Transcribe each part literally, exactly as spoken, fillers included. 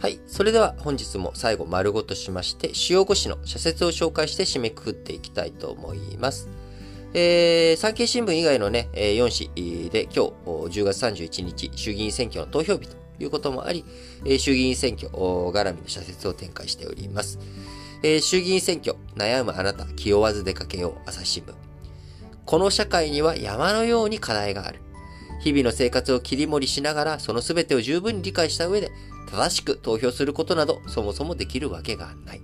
はい。それでは本日も最後丸ごとしまして、主要ご紙の社説を紹介して締めくくっていきたいと思います。えー、産経新聞以外のね、よん紙で今日じゅうがつさんじゅういちにち衆議院選挙の投票日ということもあり、衆議院選挙絡みの社説を展開しております。えー、衆議院選挙、悩むあなた、気負わず出かけよう、朝日新聞。この社会には山のように課題がある。日々の生活を切り盛りしながら、その全てを十分に理解した上で、正しく投票することなど、そもそもできるわけがない。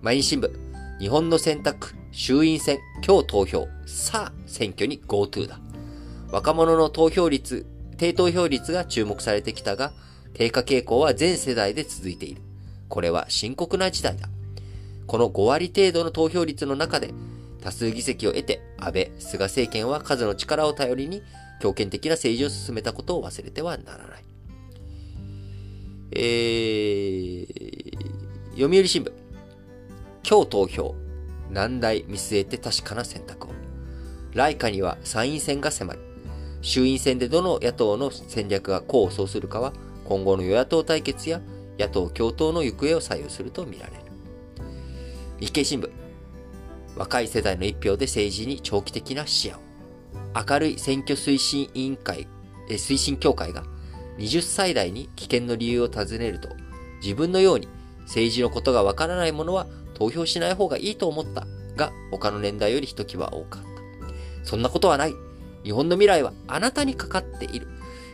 毎日新聞、日本の選択、衆院選、今日投票、さあ、選挙に GoTo だ。若者の投票率、低投票率が注目されてきたが、低下傾向は全世代で続いている。これは深刻な事態だ。このごわり程度の投票率の中で、多数議席を得て、安倍・菅政権は数の力を頼りに強権的な政治を進めたことを忘れてはならない。えー、読売新聞。今日投票。難題見据えて確かな選択を。来夏には参院選が迫る。衆院選でどの野党の戦略が功を奏するかは、今後の与野党対決や野党共闘の行方を左右するとみられる。日経新聞。若い世代の一票で政治に長期的な視野を。明るい選挙推進委員会、え推進協会がはたち代に棄権の理由を尋ねると、自分のように政治のことがわからない者は投票しない方がいいと思ったが、他の年代よりひときわ多かった。そんなことはない。日本の未来はあなたにかかっている。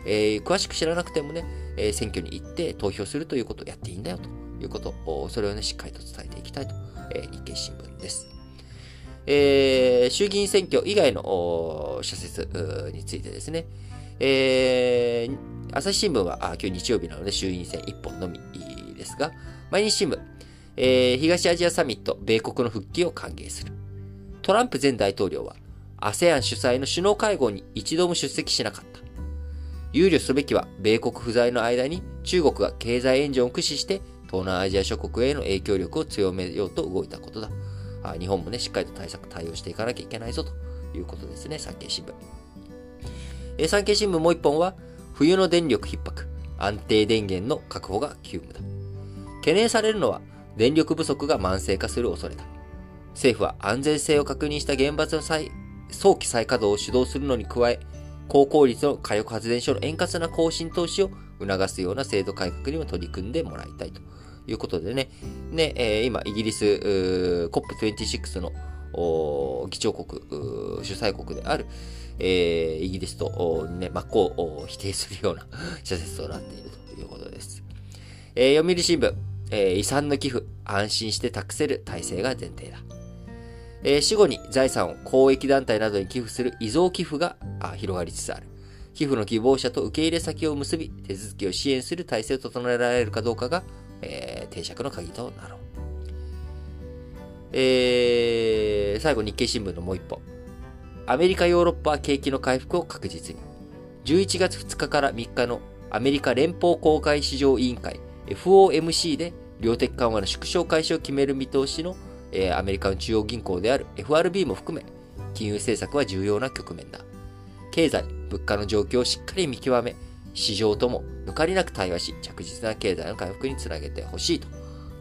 えー、詳しく知らなくてもね、えー、選挙に行って投票するということをやっていいんだよということを、それをね、しっかりと伝えていきたいと、えー、日経新聞です。えー、衆議院選挙以外の社説についてですね、えー、朝日新聞はあ今日日曜日なので衆院選いっぽんのみですが、毎日新聞、えー、東アジアサミット米国の復帰を歓迎する。トランプ前大統領は アセアン 主催の首脳会合に一度も出席しなかった。憂慮すべきは米国不在の間に中国が経済援助を駆使して東南アジア諸国への影響力を強めようと動いたことだ。日本もね、しっかりと対策、対応していかなきゃいけないぞということですね、産経新聞。えー、産経新聞もう一本は、冬の電力逼迫、安定電源の確保が急務だ。懸念されるのは、電力不足が慢性化する恐れだ。政府は安全性を確認した原発の再早期再稼働を主導するのに加え、高効率の火力発電所の円滑な更新投資を促すような制度改革にも取り組んでもらいたいと。いうことでね、ねえー、今イギリス コップにじゅうろく の議長国主催国である、えー、イギリスと、ね、真っ向を否定するような社説となっているということです。えー、読売新聞、えー、遺産の寄付安心して託せる体制が前提だ。えー、死後に財産を公益団体などに寄付する遺贈寄付が広がりつつある。寄付の希望者と受け入れ先を結び手続きを支援する体制を整えられるかどうかがえー、定着の鍵となろう。えー、最後、日経新聞のもう一本。アメリカ、ヨーロッパは景気の回復を確実に。じゅういちがつふつかからみっかのアメリカ連邦公開市場委員会 エフオーエムシー で量的緩和の縮小開始を決める見通しの、えー、アメリカの中央銀行である エフアールビー も含め、金融政策は重要な局面だ。経済、物価の状況をしっかり見極め、市場とも抜かりなく対話し、着実な経済の回復につなげてほしいと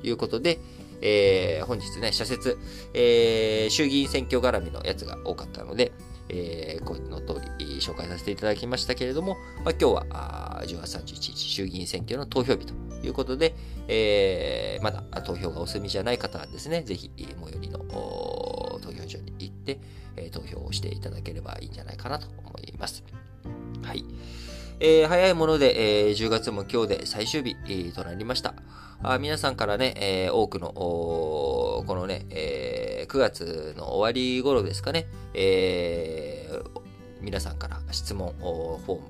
いうことで、えー、本日ね、社説、えー、衆議院選挙絡みのやつが多かったので、えー、この通り紹介させていただきましたけれども、まあ、今日はじゅうがつさんじゅういちにち衆議院選挙の投票日ということで、えー、まだ投票がお済みじゃない方はですね、ぜひ最寄りの投票所に行って、投票をしていただければいいんじゃないかなと思います。はい。えー、早いもので、えー、じゅうがつも今日で最終日、えー、となりました。あ皆さんからね、えー、多くの、このね、えー、くがつの終わり頃ですかね、えー、皆さんから質問、フォーム、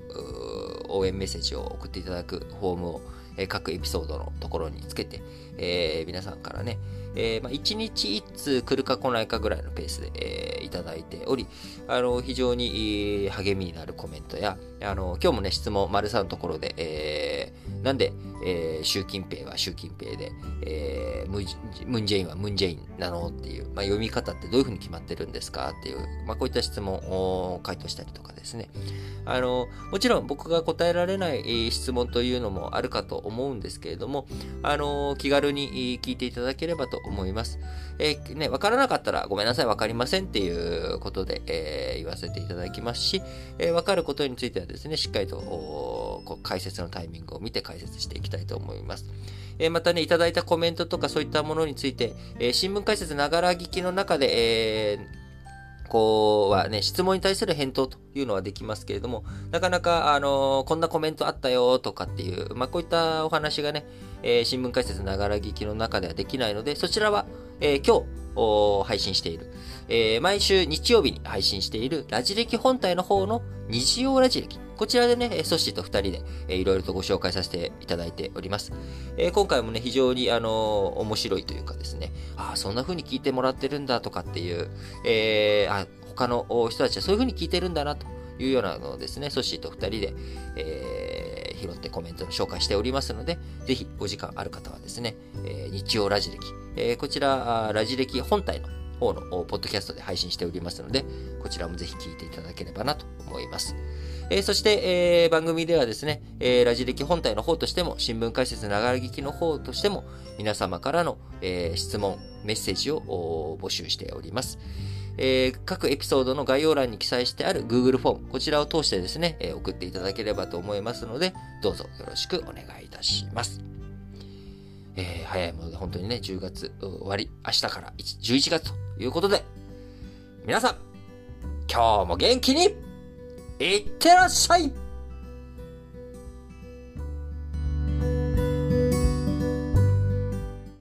応援メッセージを送っていただくフォームを、えー、各エピソードのところにつけて、えー、皆さんからね、えーまあ、いちにちいち通来るか来ないかぐらいのペースで、えー、いただいており、あの非常に励みになるコメントや、あの今日もね、質問丸さんのところで、えー、なんで、えー、習近平は習近平で、えー、ム, ムンジェインはムンジェインなのっていう、まあ、読み方ってどういうふうに決まってるんですかっていう、まあ、こういった質問を回答したりとかですね、あのもちろん僕が答えられない質問というのもあるかと思うんですけれども、あのー、気軽に聞いていただければと思います。えー、ね、わからなかったらごめんなさい、わかりませんっていうことで、えー、言わせていただきますし、えー、わかることについてはですね、しっかりと解説のタイミングを見て解説していきたいと思います。えー、またね、いただいたコメントとかそういったものについて、えー、新聞解説ながら聞きの中で、えーこうはね、質問に対する返答というのはできますけれども、なかなか、あのー、こんなコメントあったよとかっていう、まあ、こういったお話がね、えー、新聞解説ながら聞きの中ではできないので、そちらは、えー、今日配信している、えー、毎週日曜日に配信しているラジ歴本体の方の日曜ラジ歴、こちらでね、ソッシーとふたりで、えー、いろいろとご紹介させていただいております。えー、今回もね、非常に、あのー、面白いというかですね、ああ、そんな風に聞いてもらってるんだとかっていう、えー、あ他の人たちはそういう風に聞いてるんだなというようなのをですね、ソッシーとふたりで、えー、拾ってコメントの紹介しておりますので、ぜひお時間ある方はですね、えー、日曜ラジ歴、えー、こちら、ラジ歴本体の方のポッドキャストで配信しておりますので、こちらもぜひ聞いていただければなと思います。えー、そして、えー、番組ではですね、えー、ラジ歴本体の方としても、新聞解説ながら聞きの方としても、皆様からの、えー、質問、メッセージを募集しております。えー、各エピソードの概要欄に記載してある Google フォーム、こちらを通してですね、えー、送っていただければと思いますので、どうぞよろしくお願いいたします。えー、早いもので本当にね、じゅうがつ終わり、明日からじゅういちがつということで、皆さん、今日も元気にいってらっしゃい。